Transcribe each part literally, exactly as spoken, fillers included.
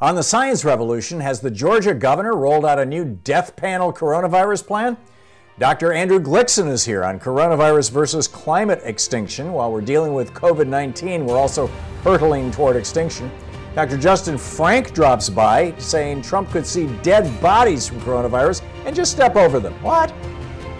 On the Science Revolution, has the Georgia governor rolled out a new death panel coronavirus plan? Doctor Andrew Glikson is here on coronavirus versus climate extinction. While we're dealing with covid nineteen, we're also hurtling toward extinction. Doctor Justin Frank drops by saying Trump could see dead bodies from coronavirus and just step over them. What?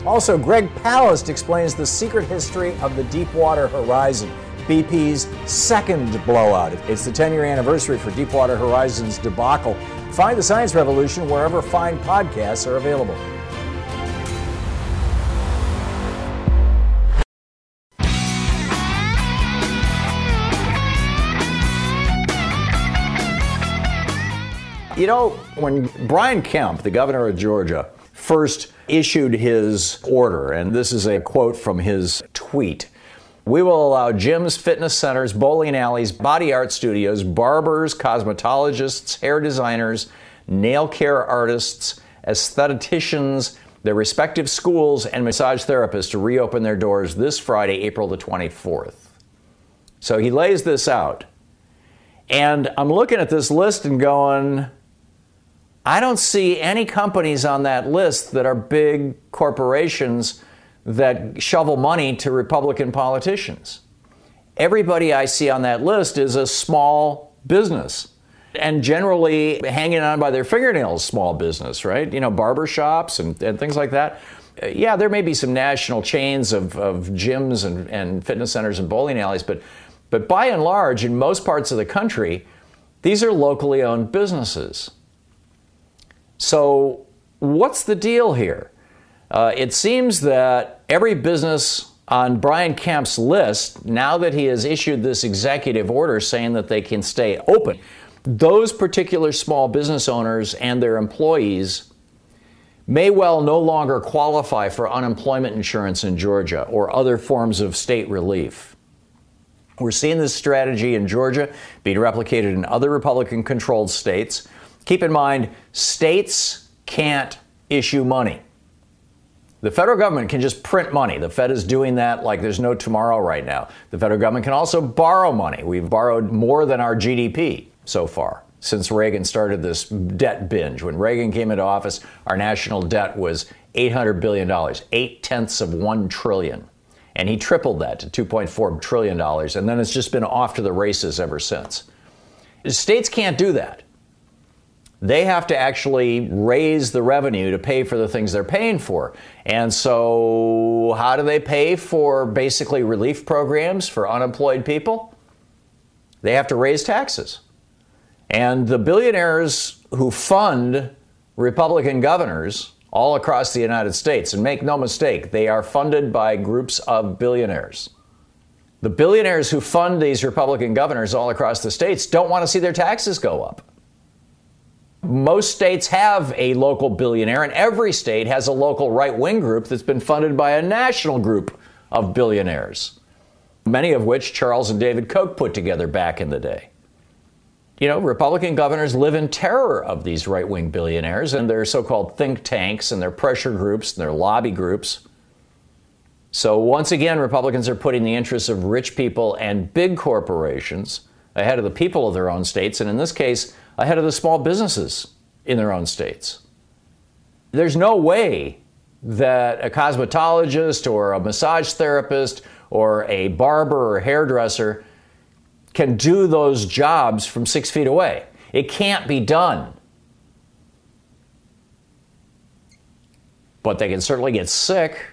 Also, Greg Palast explains the secret history of the Deepwater Horizon, B P's second blowout. It's the ten-year anniversary for Deepwater Horizon's debacle. Find The Science Revolution wherever fine podcasts are available. You know, when Brian Kemp, the governor of Georgia, first issued his order, and this is a quote from his tweet, "We will allow gyms, fitness centers, bowling alleys, body art studios, barbers, cosmetologists, hair designers, nail care artists, aestheticians, their respective schools, and massage therapists to reopen their doors this Friday, April the twenty-fourth. So he lays this out. And I'm looking at this list and going, I don't see any companies on that list that are big corporations that shovel money to Republican politicians. Everybody I see on that list is a small business, and generally hanging on by their fingernails, small business, right? You know, barber shops and, and things like that. Yeah, there may be some national chains of, of gyms and, and fitness centers and bowling alleys, but, but by and large, in most parts of the country, these are locally owned businesses. So what's the deal here? Uh, it seems that every business on Brian Kemp's list, now that he has issued this executive order saying that they can stay open, those particular small business owners and their employees may well no longer qualify for unemployment insurance in Georgia or other forms of state relief. We're seeing this strategy in Georgia being replicated in other Republican-controlled states. Keep in mind, states can't issue money. The federal government can just print money. The Fed is doing that like there's no tomorrow right now. The federal government can also borrow money. We've borrowed more than our G D P so far since Reagan started this debt binge. When Reagan came into office, our national debt was eight hundred billion dollars, eight-tenths of one trillion. And he tripled that to two point four trillion dollars. And then it's just been off to the races ever since. States can't do that. They have to actually raise the revenue to pay for the things they're paying for. And so how do they pay for basically relief programs for unemployed people? They have to raise taxes. And the billionaires who fund Republican governors all across the United States, and make no mistake, they are funded by groups of billionaires. The billionaires who fund these Republican governors all across the states don't want to see their taxes go up. Most states have a local billionaire, and every state has a local right-wing group that's been funded by a national group of billionaires, many of which Charles and David Koch put together back in the day. You know, Republican governors live in terror of these right-wing billionaires and their so-called think tanks and their pressure groups and their lobby groups. So once again, Republicans are putting the interests of rich people and big corporations ahead of the people of their own states, and in this case, ahead of the small businesses in their own states. There's no way that a cosmetologist or a massage therapist or a barber or hairdresser can do those jobs from six feet away. It can't be done. But they can certainly get sick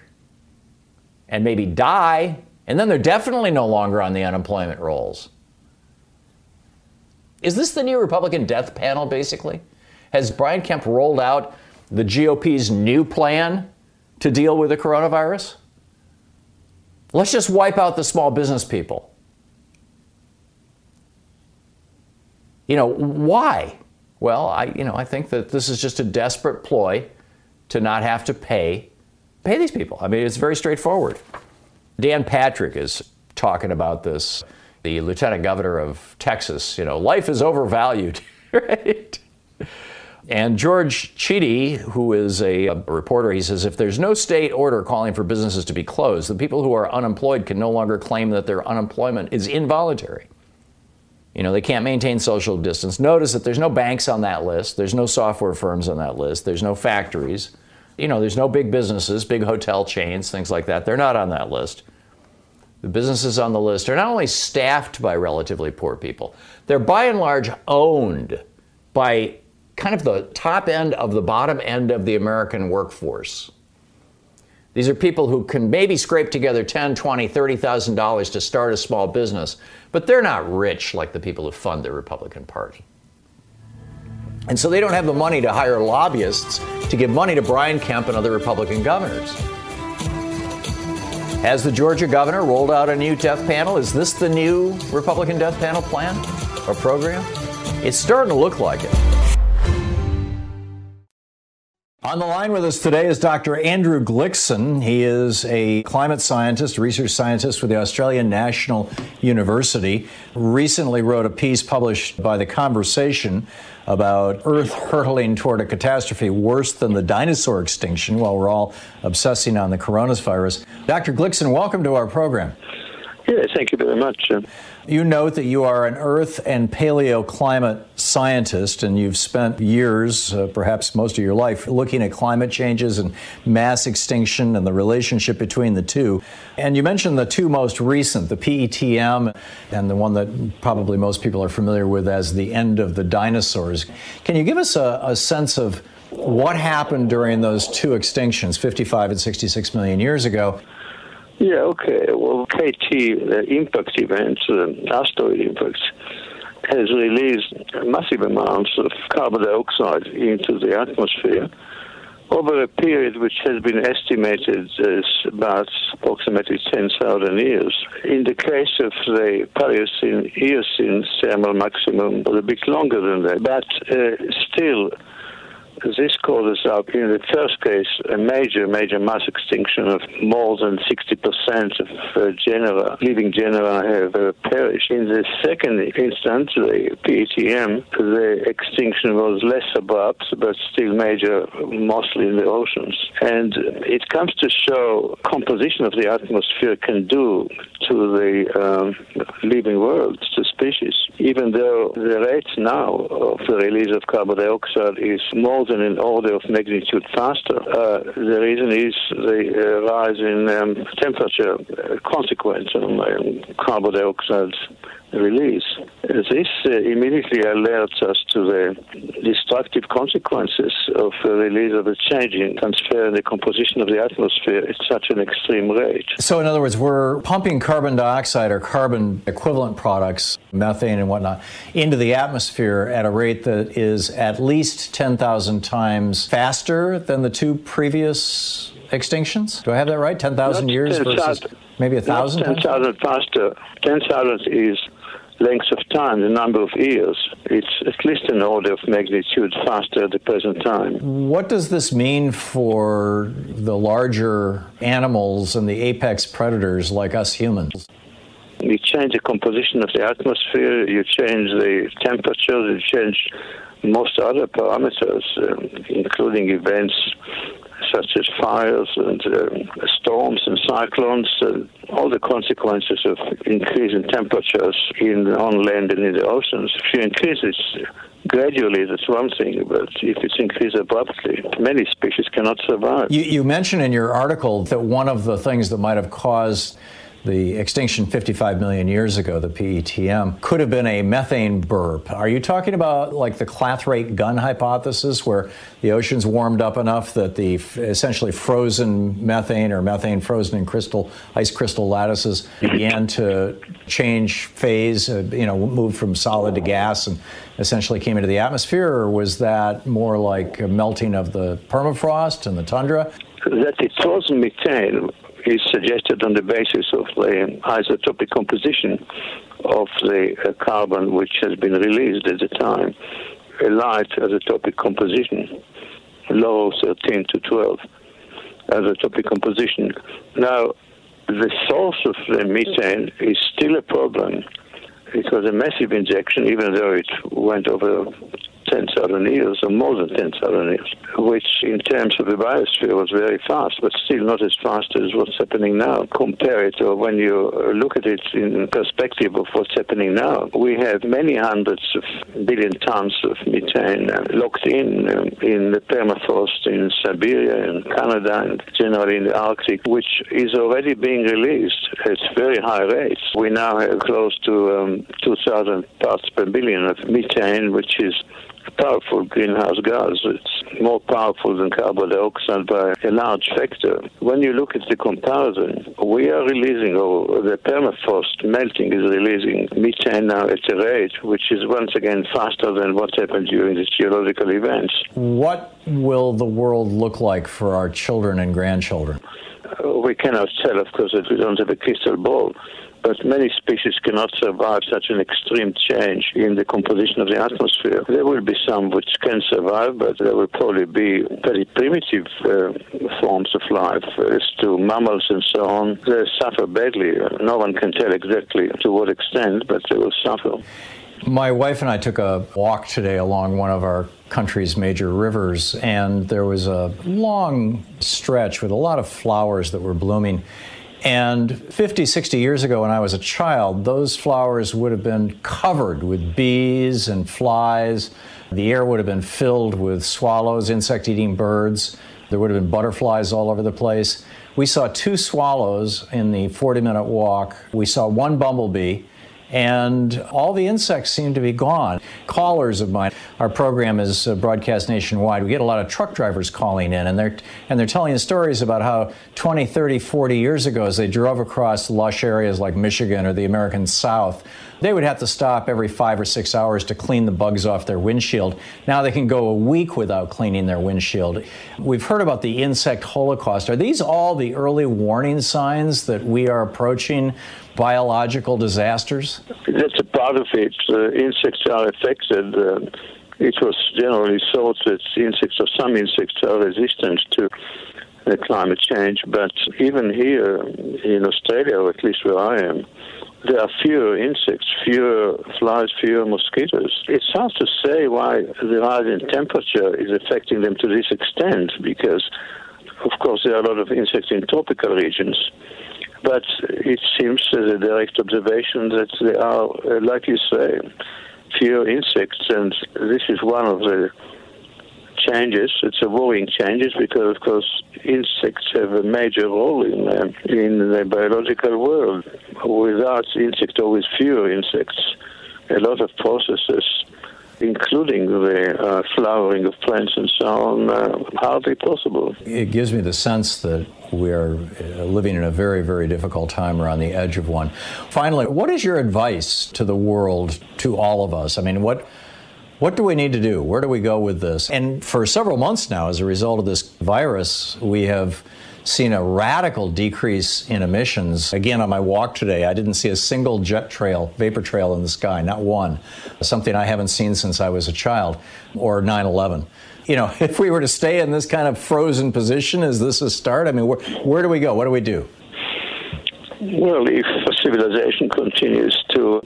and maybe die, and then they're definitely no longer on the unemployment rolls. Is this the new Republican death panel, basically? Has Brian Kemp rolled out the G O P's new plan to deal with the coronavirus? Let's just wipe out the small business people. You know, why? Well, I, you know, I think that this is just a desperate ploy to not have to pay, pay these people. I mean, it's very straightforward. Dan Patrick is talking about this, the lieutenant governor of Texas. You know, life is overvalued, right? And George Chidi, who is a, a reporter, he says, if there's no state order calling for businesses to be closed, the people who are unemployed can no longer claim that their unemployment is involuntary. You know, they can't maintain social distance. Notice that there's no banks on that list. There's no software firms on that list. There's no factories. You know, there's no big businesses, big hotel chains, things like that. They're not on that list. The businesses on the list are not only staffed by relatively poor people, they're by and large owned by kind of the top end of the bottom end of the American workforce. These are people who can maybe scrape together ten, twenty, thirty thousand dollars to start a small business, but they're not rich like the people who fund the Republican Party. And so they don't have the money to hire lobbyists to give money to Brian Kemp and other Republican governors. Has the Georgia governor rolled out a new death panel? Is this the new Republican death panel plan or program? It's starting to look like it. On the line with us today is Doctor Andrew Glikson. He is a climate scientist, research scientist with the Australian National University. Recently wrote a piece published by The Conversation about Earth hurtling toward a catastrophe worse than the dinosaur extinction while we're all obsessing on the coronavirus. Doctor Glikson, welcome to our program. Yeah, thank you very much. You note that you are an Earth and paleoclimate scientist, and you've spent years, uh, perhaps most of your life, looking at climate changes and mass extinction and the relationship between the two. And you mentioned the two most recent, the P E T M and the one that probably most people are familiar with as the end of the dinosaurs. Can you give us a, a sense of what happened during those two extinctions, fifty-five and sixty-six million years ago? Yeah, okay. Well, K T, the impact events, the asteroid impacts, has released massive amounts of carbon dioxide into the atmosphere over a period which has been estimated as about approximately ten thousand years. In the case of the Paleocene, Eocene thermal maximum, a bit longer than that, but uh, still, this causes up, in the first case, a major, major mass extinction of more than sixty percent of uh, genera, living genera have uh, perished. In the second instance, the P E T M, the extinction was less abrupt, but still major, mostly in the oceans. And it comes to show composition of the atmosphere can do to the um, living world, to species, even though the rate now of the release of carbon dioxide is more than an order of magnitude faster. Uh, the reason is the uh, rise in um, temperature uh, consequence on um, carbon dioxide release. This uh, immediately alerts us to the destructive consequences of the release of a change in transfer and the composition of the atmosphere at such an extreme rate. So in other words, we're pumping carbon dioxide or carbon equivalent products, methane and whatnot, into the atmosphere at a rate that is at least ten thousand times faster than the two previous extinctions? Do I have that right? ten thousand years versus maybe one thousand? Not ten thousand faster. ten thousand is length of time, the number of years. It's at least an order of magnitude faster at the present time. What does this mean for the larger animals and the apex predators like us humans? You change the composition of the atmosphere, you change the temperature, you change most other parameters, um, including events such as fires and um, storms and cyclones, and all the consequences of increase in temperatures in on land and in the oceans. If you increase it gradually, that's one thing, but if it's increased abruptly, many species cannot survive. You, you mentioned in your article that one of the things that might have caused the extinction fifty-five million years ago, the P E T M, could have been a methane burp. Are you talking about like the clathrate gun hypothesis where the oceans warmed up enough that the f- essentially frozen methane or methane frozen in crystal, ice crystal lattices began to change phase, uh, you know, move from solid to gas and essentially came into the atmosphere? Or was that more like a melting of the permafrost and the tundra? That it was methane is suggested on the basis of the isotopic composition of the carbon which has been released at the time. light isotopic composition, low thirteen to twelve isotopic composition. Now, the source of the methane is still a problem. It was a massive injection, even though it went over ten thousand years, or more than ten thousand years, which in terms of the biosphere was very fast, but still not as fast as what's happening now. Compare it, or when you look at it in perspective of what's happening now, we have many hundreds of billion tons of methane locked in, in the permafrost in Siberia and Canada and generally in the Arctic, which is already being released at very high rates. We now have close to um, two thousand parts per billion of methane, which is powerful greenhouse gas. It's more powerful than carbon dioxide by a large factor. When you look at the comparison, we are releasing, or the permafrost melting is releasing methane now at a rate which is once again faster than what happened during these geological events. What will the world look like for our children and grandchildren? We cannot tell, of course, that we don't have a crystal ball. But many species cannot survive such an extreme change in the composition of the atmosphere. There will be some which can survive, but there will probably be very primitive uh, forms of life as to mammals and so on. They suffer badly. No one can tell exactly to what extent, but they will suffer. My wife and I took a walk today along one of our country's major rivers, and there was a long stretch with a lot of flowers that were blooming. And fifty, sixty years ago, when I was a child, those flowers would have been covered with bees and flies. The air would have been filled with swallows, insect-eating birds. There would have been butterflies all over the place. We saw two swallows in the forty-minute walk. We saw one bumblebee, and all the insects seem to be gone. Callers of mine, our program is broadcast nationwide. We get a lot of truck drivers calling in, and they're and they're telling us stories about how twenty, thirty, forty years ago, as they drove across lush areas like Michigan or the American South, they would have to stop every five or six hours to clean the bugs off their windshield. Now they can go a week without cleaning their windshield. We've heard about the insect holocaust. Are these all the early warning signs that we are approaching biological disasters? That's a part of it. Uh, insects are affected. Uh, it was generally thought that insects or some insects are resistant to uh, climate change, but even here in Australia, or at least where I am, there are fewer insects, fewer flies, fewer mosquitoes. It's hard to say why the rise in temperature is affecting them to this extent, because, of course, there are a lot of insects in tropical regions. But it seems as a direct observation that there are, uh, like you say, fewer insects, and this is one of the changes. It's a worrying changes because, of course, insects have a major role in, uh, in the biological world. Without insects, always fewer insects, a lot of processes, including the uh, flowering of plants and so on, uh, hardly possible. It gives me the sense that we're living in a very, very difficult time or on the edge of one. Finally, what is your advice to the world, to all of us? I mean, what what do we need to do? Where do we go with this? And for several months now, as a result of this virus, we have seen a radical decrease in emissions. Again, on my walk today, I didn't see a single jet trail, vapor trail in the sky, not one. Something I haven't seen since I was a child, or nine eleven. You know, if we were to stay in this kind of frozen position, is this a start? I mean, where, where do we go? What do we do? Well, if civilization continues to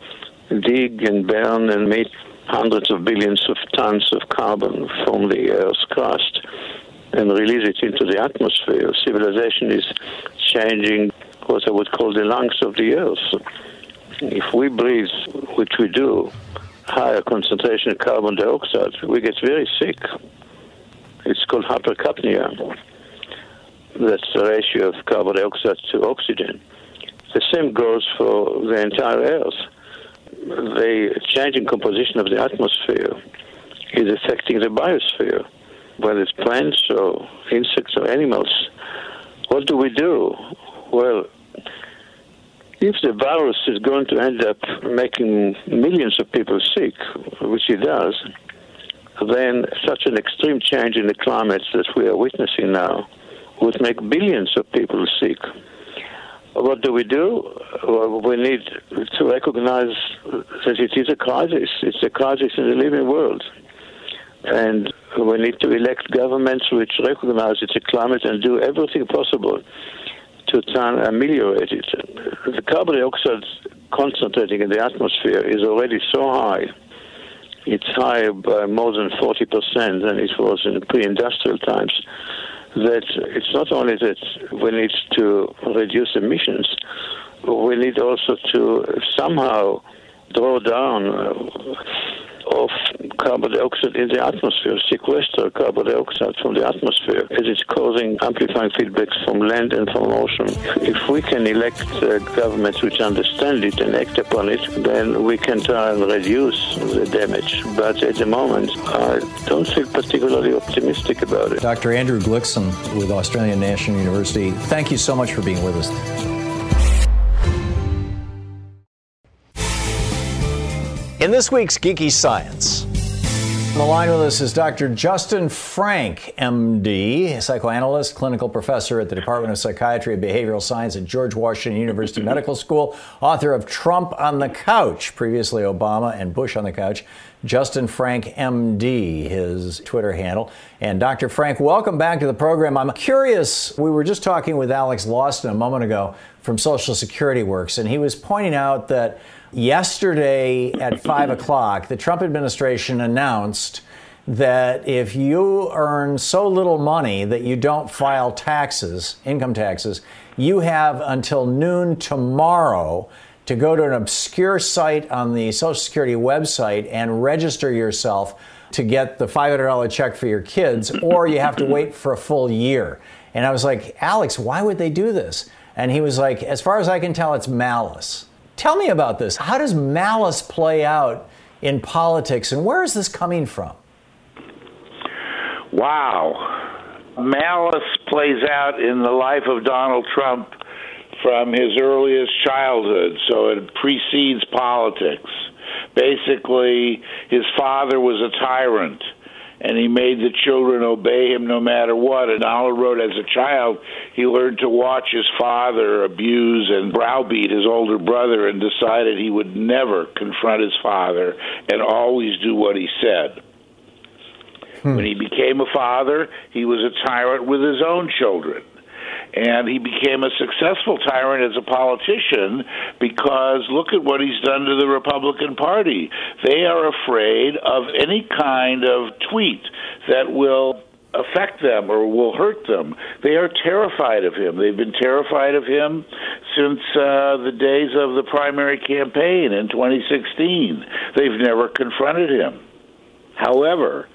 dig and burn and make hundreds of billions of tons of carbon from the Earth's crust, and release it into the atmosphere. Civilization is changing what I would call the lungs of the earth. If we breathe, which we do, higher concentration of carbon dioxide, we get very sick. It's called hypercapnia. That's the ratio of carbon dioxide to oxygen. The same goes for the entire earth. The changing composition of the atmosphere is affecting the biosphere, whether it's plants or insects or animals. What do we do? Well, if the virus is going to end up making millions of people sick, which it does, then such an extreme change in the climate that we are witnessing now would make billions of people sick. What do we do? Well, we need to recognize that it is a crisis. It's a crisis in the living world. And we need to elect governments which recognize it's a climate and do everything possible to try and ameliorate it. The carbon dioxide concentrating in the atmosphere is already so high. It's higher by more than forty percent than it was in pre-industrial times, that it's not only that we need to reduce emissions, we need also to somehow draw down of carbon dioxide in the atmosphere, sequester carbon dioxide from the atmosphere, as it's causing amplifying feedbacks from land and from ocean. If we can elect uh, governments which understand it and act upon it, then we can try and reduce the damage. But at the moment, I don't feel particularly optimistic about it. Doctor Andrew Glikson with Australian National University, thank you so much for being with us. In this week's Geeky Science. On the line with us is Doctor Justin Frank, M D, psychoanalyst, clinical professor at the Department of Psychiatry and Behavioral Science at George Washington University Medical School, author of Trump on the Couch, previously Obama and Bush on the Couch. Justin Frank, M D, his Twitter handle. And Doctor Frank, welcome back to the program. I'm curious, we were just talking with Alex Lawson a moment ago from Social Security Works, and he was pointing out that yesterday at five o'clock, the Trump administration announced that if you earn so little money that you don't file taxes, income taxes, you have until noon tomorrow to go to an obscure site on the Social Security website and register yourself to get the five hundred dollars check for your kids, or you have to wait for a full year. And I was like, Alex, why would they do this? And he was like, as far as I can tell, it's malice. Tell me about this. How does malice play out in politics, and where is this coming from? Wow. Malice plays out in the life of Donald Trump from his earliest childhood, so it precedes politics. Basically, his father was a tyrant, and he made the children obey him no matter what. And Donald wrote, as a child, he learned to watch his father abuse and browbeat his older brother and decided he would never confront his father and always do what he said. Hmm. When he became a father, he was a tyrant with his own children. And he became a successful tyrant as a politician because look at what he's done to the Republican Party. They are afraid of any kind of tweet that will affect them or will hurt them. They are terrified of him. They've been terrified of him since uh, the days of the primary campaign in twenty sixteen. They've never confronted him. However,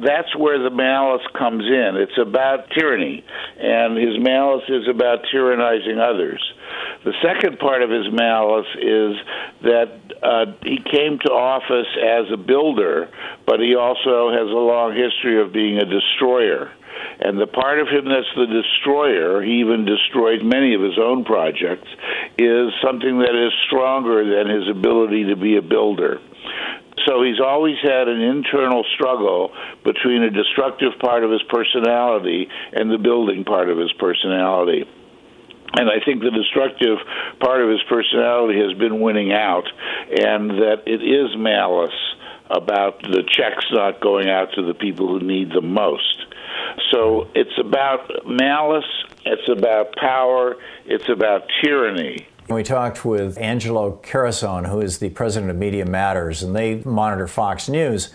that's where the malice comes in. It's about tyranny, and his malice is about tyrannizing others. The second part of his malice is that uh, he came to office as a builder, but he also has a long history of being a destroyer. And the part of him that's the destroyer, he even destroyed many of his own projects, is something that is stronger than his ability to be a builder. So he's always had an internal struggle between a destructive part of his personality and the building part of his personality. And I think the destructive part of his personality has been winning out, and that it is malice about the checks not going out to the people who need them most. So it's about malice, it's about power, it's about tyranny. We talked with Angelo Carasone, who is the president of Media Matters, and they monitor Fox News.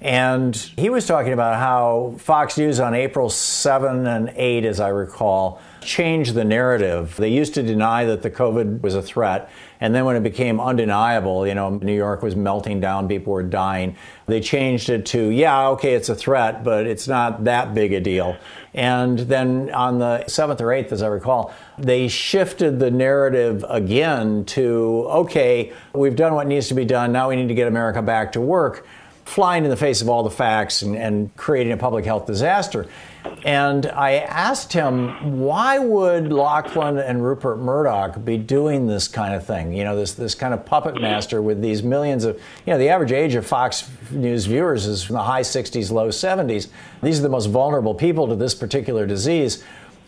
And he was talking about how Fox News on April seventh and eighth, as I recall, changed the narrative. They used to deny that the COVID was a threat. And then when it became undeniable, you know, New York was melting down, people were dying. They changed it to, yeah, okay, it's a threat, but it's not that big a deal. And then on the seventh or eighth, as I recall, they shifted the narrative again to, okay, we've done what needs to be done. Now we need to get America back to work. Flying in the face of all the facts and, and creating a public health disaster. And I asked him, why would Lachlan and Rupert Murdoch be doing this kind of thing? You know, this this kind of puppet master with these millions of, you know, the average age of Fox News viewers is from the high sixties, low seventies. These are the most vulnerable people to this particular disease.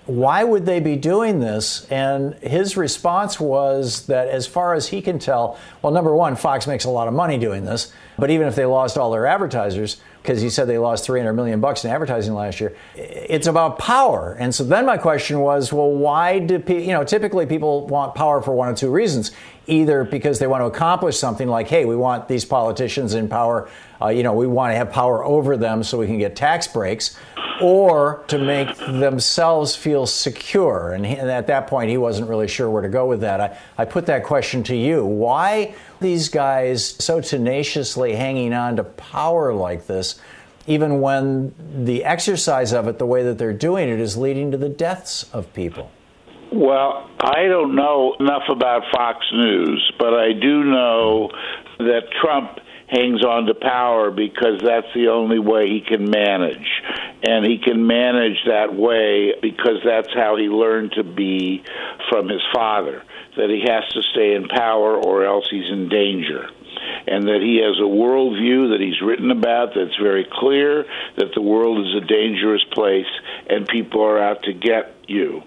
Why would they be doing this? And his response was that, as far as he can tell, well, number one, Fox makes a lot of money doing this, but even if they lost all their advertisers, because he said they lost three hundred million bucks in advertising last year. It's about power. And so then my question was, well, why do people, you know, typically people want power for one of two reasons, either because they want to accomplish something like, hey, we want these politicians in power, uh, you know, we want to have power over them so we can get tax breaks, or to make themselves feel secure. And, he, and at that point, he wasn't really sure where to go with that. I, I put that question to you. Why these guys so tenaciously hanging on to power like this, even when the exercise of it, the way that they're doing it, is leading to the deaths of people? Well, I don't know enough about Fox News, but I do know that Trump hangs on to power because that's the only way he can manage. And he can manage that way because that's how he learned to be from his father, that he has to stay in power or else he's in danger. And that he has a worldview that he's written about that's very clear, that the world is a dangerous place and people are out to get you.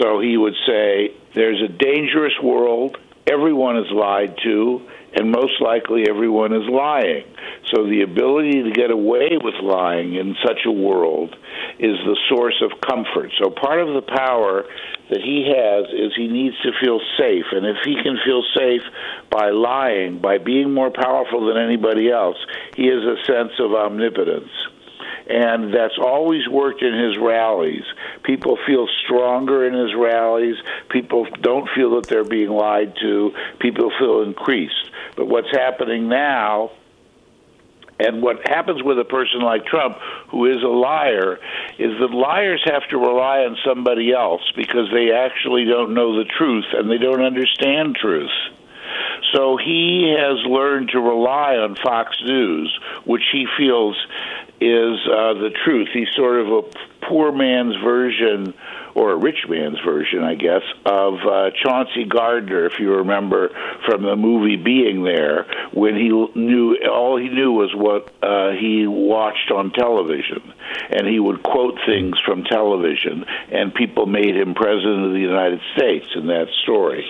So he would say, there's a dangerous world, everyone is lied to, and most likely everyone is lying. So the ability to get away with lying in such a world is the source of comfort. So part of the power that he has is he needs to feel safe. And if he can feel safe by lying, by being more powerful than anybody else, he has a sense of omnipotence. And that's always worked in his rallies. People feel stronger in his rallies. People don't feel that they're being lied to. People feel increased. But what's happening now, and what happens with a person like Trump, who is a liar, is that liars have to rely on somebody else because they actually don't know the truth and they don't understand truth. So he has learned to rely on Fox News, which he feels is uh, the truth. He's sort of a poor man's version, or a rich man's version, I guess, of uh, Chauncey Gardner, if you remember from the movie Being There, when he knew all he knew was what uh, he watched on television, and he would quote things from television, and people made him president of the United States in that story.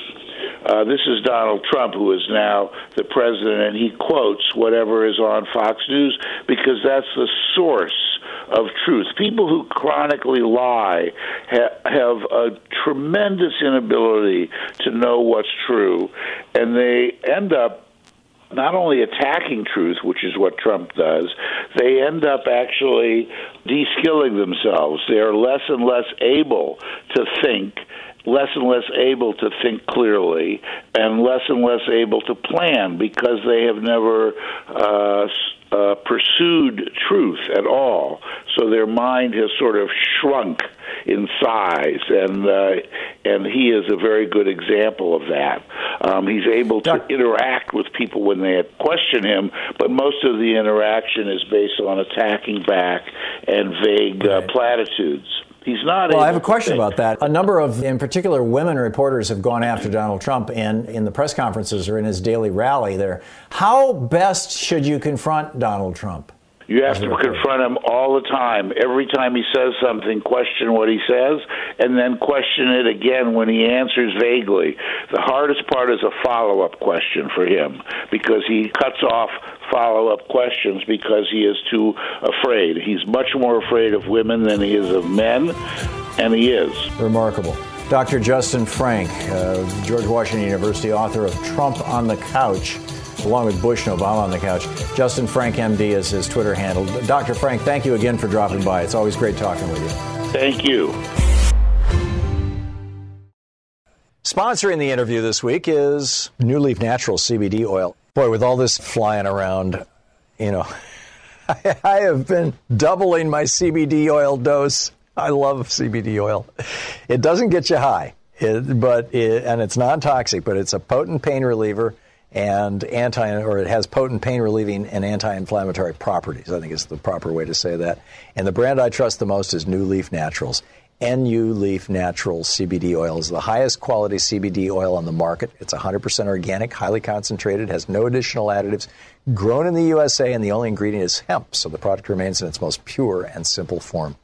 Uh, this is Donald Trump, who is now the president, and he quotes whatever is on Fox News because that's the source of truth. People who chronically lie ha- have a tremendous inability to know what's true, and they end up not only attacking truth, which is what Trump does, they end up actually de-skilling themselves. They are less and less able to think, less and less able to think clearly, and less and less able to plan because they have never uh, uh, pursued truth at all. So their mind has sort of shrunk in size, and uh, and he is a very good example of that. Um, he's able to interact with people when they question him, but most of the interaction is based on attacking back and vague uh, platitudes. He's not. Well, I have a question about that. A number of, in particular, women reporters have gone after Donald Trump in, in the press conferences or in his daily rally there. How best should you confront Donald Trump? You have to confront him all the time. Every time he says something, question what he says, and then question it again when he answers vaguely. The hardest part is a follow-up question for him because he cuts off follow-up questions because he is too afraid. He's much more afraid of women than he is of men, and he is. Remarkable. Doctor Justin Frank, uh, George Washington University, author of Trump on the Couch, along with Bush and Obama on the Couch. Justin Frank, M D, is his Twitter handle. Doctor Frank, thank you again for dropping by. It's always great talking with you. Thank you. Sponsoring the interview this week is New Leaf Naturals C B D oil. Boy, with all this flying around, you know, I, I have been doubling my C B D oil dose. I love C B D oil. It doesn't get you high, it, but it, and it's non-toxic, but it's a potent pain reliever. And anti, or it has potent pain relieving and anti-inflammatory properties, I think is the proper way to say that. And the brand I trust the most is New Leaf Naturals. N U Leaf Naturals C B D oil is the highest quality C B D oil on the market. It's one hundred percent organic, highly concentrated, has no additional additives, grown in the U S A, and the only ingredient is hemp. So the product remains in its most pure and simple form.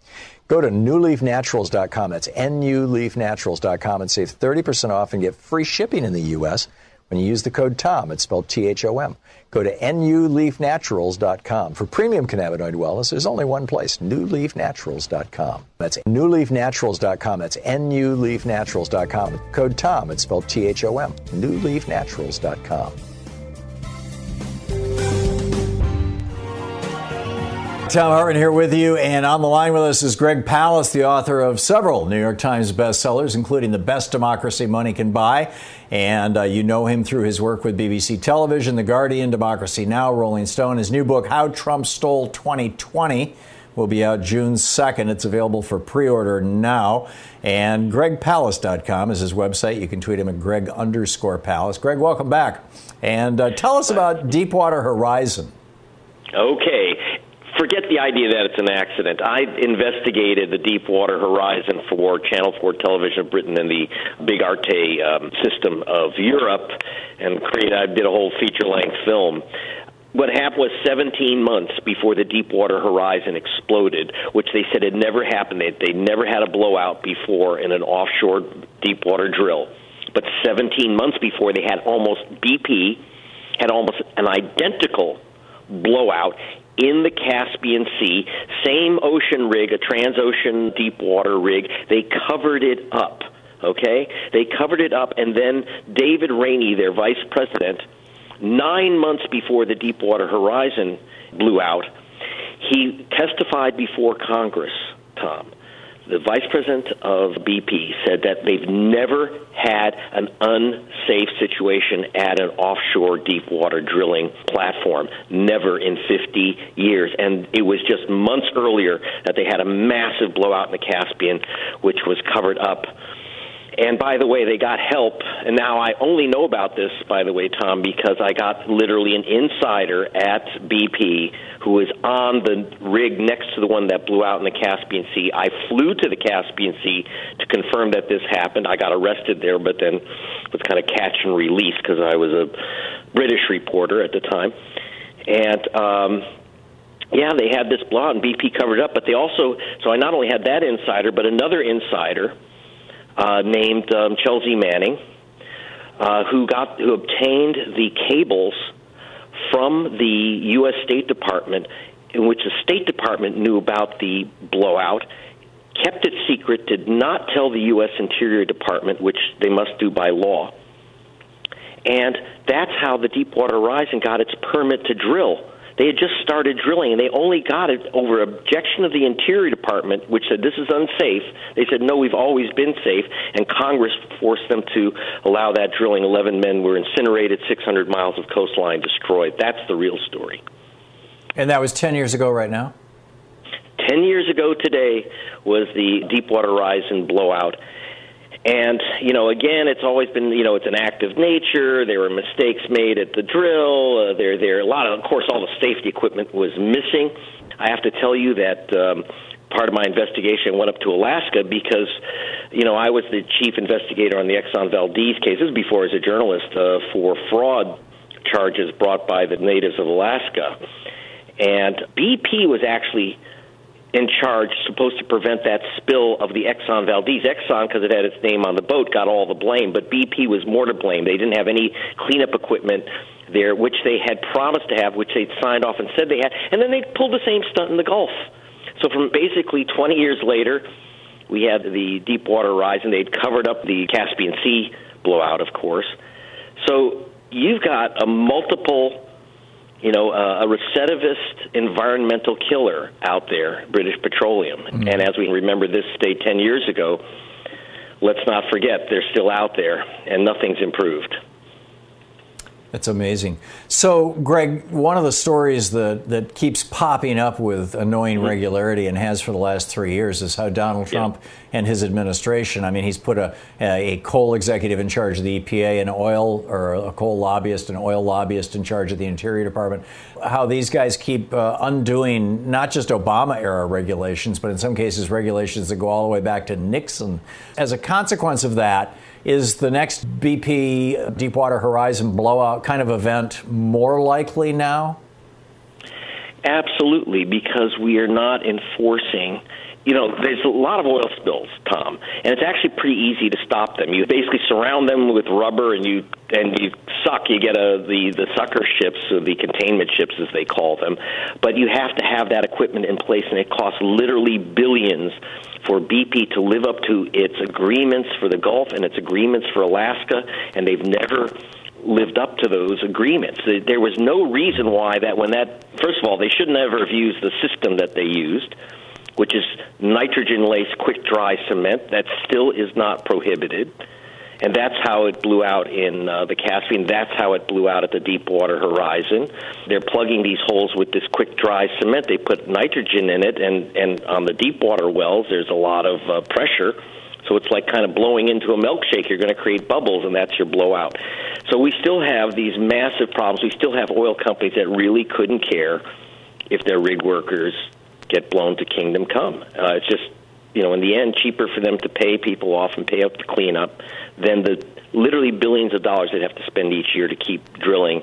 Go to new leaf naturals dot com. That's N U Leaf Naturals dot com and save thirty percent off and get free shipping in the U S when you use the code TOM. It's spelled T H O M. Go to new leaf naturals dot com. For premium cannabinoid wellness, there's only one place, new leaf naturals dot com. That's new leaf naturals dot com. That's new leaf naturals dot com. Code TOM. It's spelled T H O M. new leaf naturals dot com. Tom Hartman here with you, and on the line with us is Greg Palast, the author of several New York Times bestsellers, including The Best Democracy Money Can Buy. And uh, you know him through his work with B B C Television, The Guardian, Democracy Now!, Rolling Stone. His new book, How Trump Stole twenty twenty, will be out June second. It's available for pre-order now. And greg palast dot com is his website. You can tweet him at Greg underscore Palast. Greg, welcome back. And uh, tell us about Deepwater Horizon. Okay. Forget the idea that it's an accident. I investigated the Deepwater Horizon for Channel four Television of Britain and the big Arte um, system of Europe, and created, I did a whole feature-length film. What happened was seventeen months before the Deepwater Horizon exploded, which they said had never happened. They, they never had a blowout before in an offshore deepwater drill. But seventeen months before, they had almost B P, had almost an identical blowout in the Caspian Sea, same ocean rig, a Transocean deepwater rig. They covered it up, okay? They covered it up, and then David Rainey, their vice president, nine months before the Deepwater Horizon blew out, he testified before Congress, Tom. The vice president of B P said that they've never had an unsafe situation at an offshore deepwater drilling platform, never in fifty years. And it was just months earlier that they had a massive blowout in the Caspian, which was covered up. And by the way, they got help. And now I only know about this, by the way, Tom, because I got literally an insider at B P who is on the rig next to the one that blew out in the Caspian Sea. I flew to the Caspian Sea to confirm that this happened. I got arrested there, but then it was kind of catch and release because I was a British reporter at the time. And um, yeah, they had this blowout, and B P covered it up. But they also, so I not only had that insider, but another insider Uh, named um, Chelsea Manning, uh, who got who obtained the cables from the U S State Department, in which the State Department knew about the blowout, kept it secret, did not tell the U S Interior Department, which they must do by law. And that's how the Deepwater Horizon got its permit to drill. They had just started drilling, and they only got it over objection of the Interior Department, which said, this is unsafe. They said, no, we've always been safe, and Congress forced them to allow that drilling. Eleven men were incinerated, six hundred miles of coastline destroyed. That's the real story. And that was ten years ago right now? Ten years ago today was the Deepwater Horizon blowout. And, you know, again, it's always been, you know, it's an act of nature. There were mistakes made at the drill. Uh, there, there, a lot of, of course, all the safety equipment was missing. I have to tell you that um, part of my investigation went up to Alaska because, you know, I was the chief investigator on the Exxon Valdez case. This was before as a journalist uh, for fraud charges brought by the natives of Alaska. And B P was actually in charge, supposed to prevent that spill of the Exxon Valdez. Exxon, because it had its name on the boat, got all the blame, but B P was more to blame. They didn't have any cleanup equipment there, which they had promised to have, which they'd signed off and said they had, and then they pulled the same stunt in the Gulf. So from basically twenty years later, we had the Deepwater Horizon. They'd covered up the Caspian Sea blowout, of course. So you've got a multiple... You know, uh, a recidivist environmental killer out there, British Petroleum. Mm-hmm. And as we remember this day ten years ago, let's not forget they're still out there and nothing's improved. That's amazing. So, Greg, one of the stories that, that keeps popping up with annoying mm-hmm. regularity and has for the last three years is how Donald Trump yeah. and his administration, I mean, he's put a, a coal executive in charge of the E P A, an oil or a coal lobbyist, an oil lobbyist in charge of the Interior Department, how these guys keep uh, undoing not just Obama-era regulations, but in some cases regulations that go all the way back to Nixon. As a consequence of that, is the next B P Deepwater Horizon blowout kind of event more likely now? Absolutely, because we are not enforcing. You know, there's a lot of oil spills, Tom, and it's actually pretty easy to stop them. You basically surround them with rubber, and you and you suck. You get a, the the sucker ships, or the containment ships, as they call them. But you have to have that equipment in place, and it costs literally billions for B P to live up to its agreements for the Gulf and its agreements for Alaska, and they've never lived up to those agreements. There was no reason why that when that, first of all, they shouldn't ever have used the system that they used, which is nitrogen-laced quick-dry cement. That still is not prohibited. And that's how it blew out in uh, the Caspian. That's how it blew out at the Deepwater Horizon. They're plugging these holes with this quick-dry cement. They put nitrogen in it, and, and on the Deepwater wells, there's a lot of uh, pressure. So it's like kind of blowing into a milkshake. You're going to create bubbles, and that's your blowout. So we still have these massive problems. We still have oil companies that really couldn't care if their rig workers get blown to kingdom come. Uh, it's just, you know, in the end, cheaper for them to pay people off and pay up to clean up than the literally billions of dollars they'd have to spend each year to keep drilling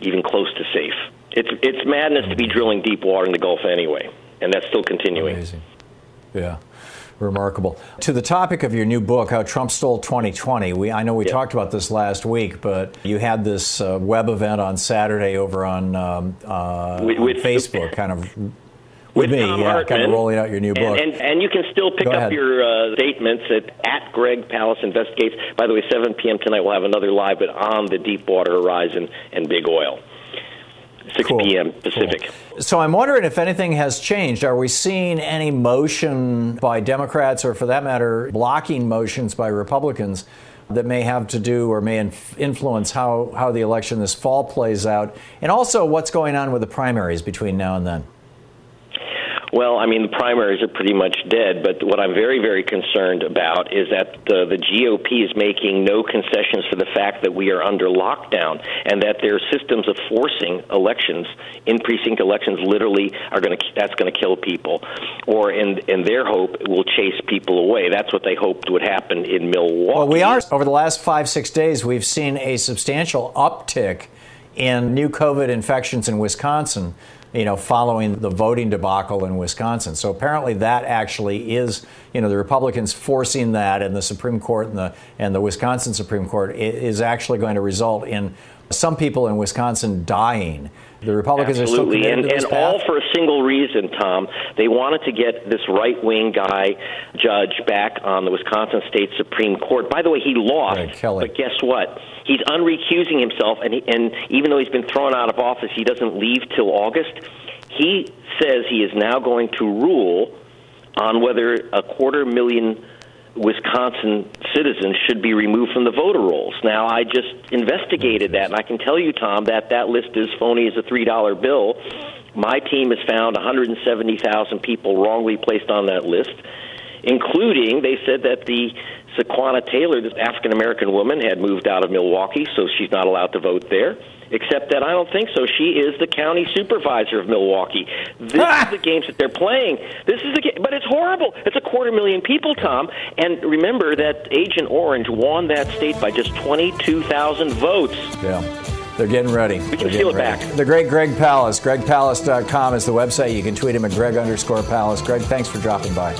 even close to safe. It's it's madness to be drilling deep water in the Gulf anyway, and that's still continuing. Amazing. Yeah. Remarkable. To the topic of your new book, How Trump Stole twenty twenty, we I know we yeah. talked about this last week, but you had this uh, web event on Saturday over on, um, uh, with, on with, Facebook, kind of with, with me, Tom yeah, Hartman, kind of rolling out your new book. And, and, and you can still pick Go up ahead. your uh, statements at, at Greg Palast Investigates. By the way, seven p.m. tonight we'll have another live, but on the Deepwater Horizon and Big Oil. six p.m. Pacific. Cool. So I'm wondering if anything has changed. Are we seeing any motion by Democrats, or for that matter, blocking motions by Republicans that may have to do or may inf- influence how, how the election this fall plays out? And also what's going on with the primaries between now and then? Well, I mean, the primaries are pretty much dead, but what I'm very, very concerned about is that the, the G O P is making no concessions for the fact that we are under lockdown and that their systems of forcing elections, in-precinct elections, literally are going to, that's going to kill people, or in, in their hope, will chase people away. That's what they hoped would happen in Milwaukee. Well, we are. Over the last five, six days, we've seen a substantial uptick in new COVID infections in Wisconsin, you know, following the voting debacle in Wisconsin. So apparently that actually is, you know, the Republicans forcing that, and the Supreme Court and the and the Wisconsin Supreme Court is actually going to result in some people in Wisconsin dying. The Republicans Absolutely. are still committed and, to this and path. All for a single reason, Tom. They wanted to get this right-wing guy, judge, back on the Wisconsin State Supreme Court. By the way, he lost, Greg Kelly. But guess what? He's unrecusing himself, and, he, and even though he's been thrown out of office, he doesn't leave till August. He says he is now going to rule on whether a quarter million Wisconsin citizens should be removed from the voter rolls. Now, I just investigated that, and I can tell you, Tom, that that list is phony as a three dollar bill. My team has found one hundred seventy thousand people wrongly placed on that list, including, they said that the Sequana Taylor, this African-American woman, had moved out of Milwaukee, so she's not allowed to vote there, except that I don't think so. She is the county supervisor of Milwaukee. This ah! is the games that they're playing. This is the game, but it's horrible. It's a quarter million people, Tom. And remember that Agent Orange won that state by just twenty-two thousand votes. Yeah. They're getting ready. We can steal it back. The great Greg Palast. Greg Palast dot com is the website. You can tweet him at Greg underscore Palast. Greg, thanks for dropping by.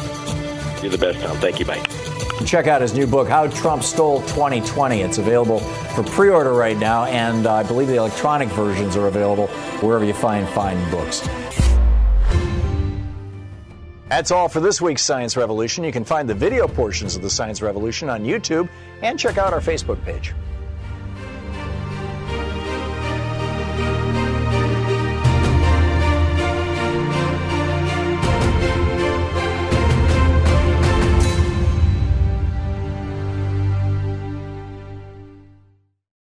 You're the best, Tom. Thank you. Bye. Check out his new book, How Trump Stole twenty twenty. It's available for pre-order right now, and I believe the electronic versions are available wherever you find fine books. That's all for this week's Science Revolution. You can find the video portions of the Science Revolution on YouTube and check out our Facebook page.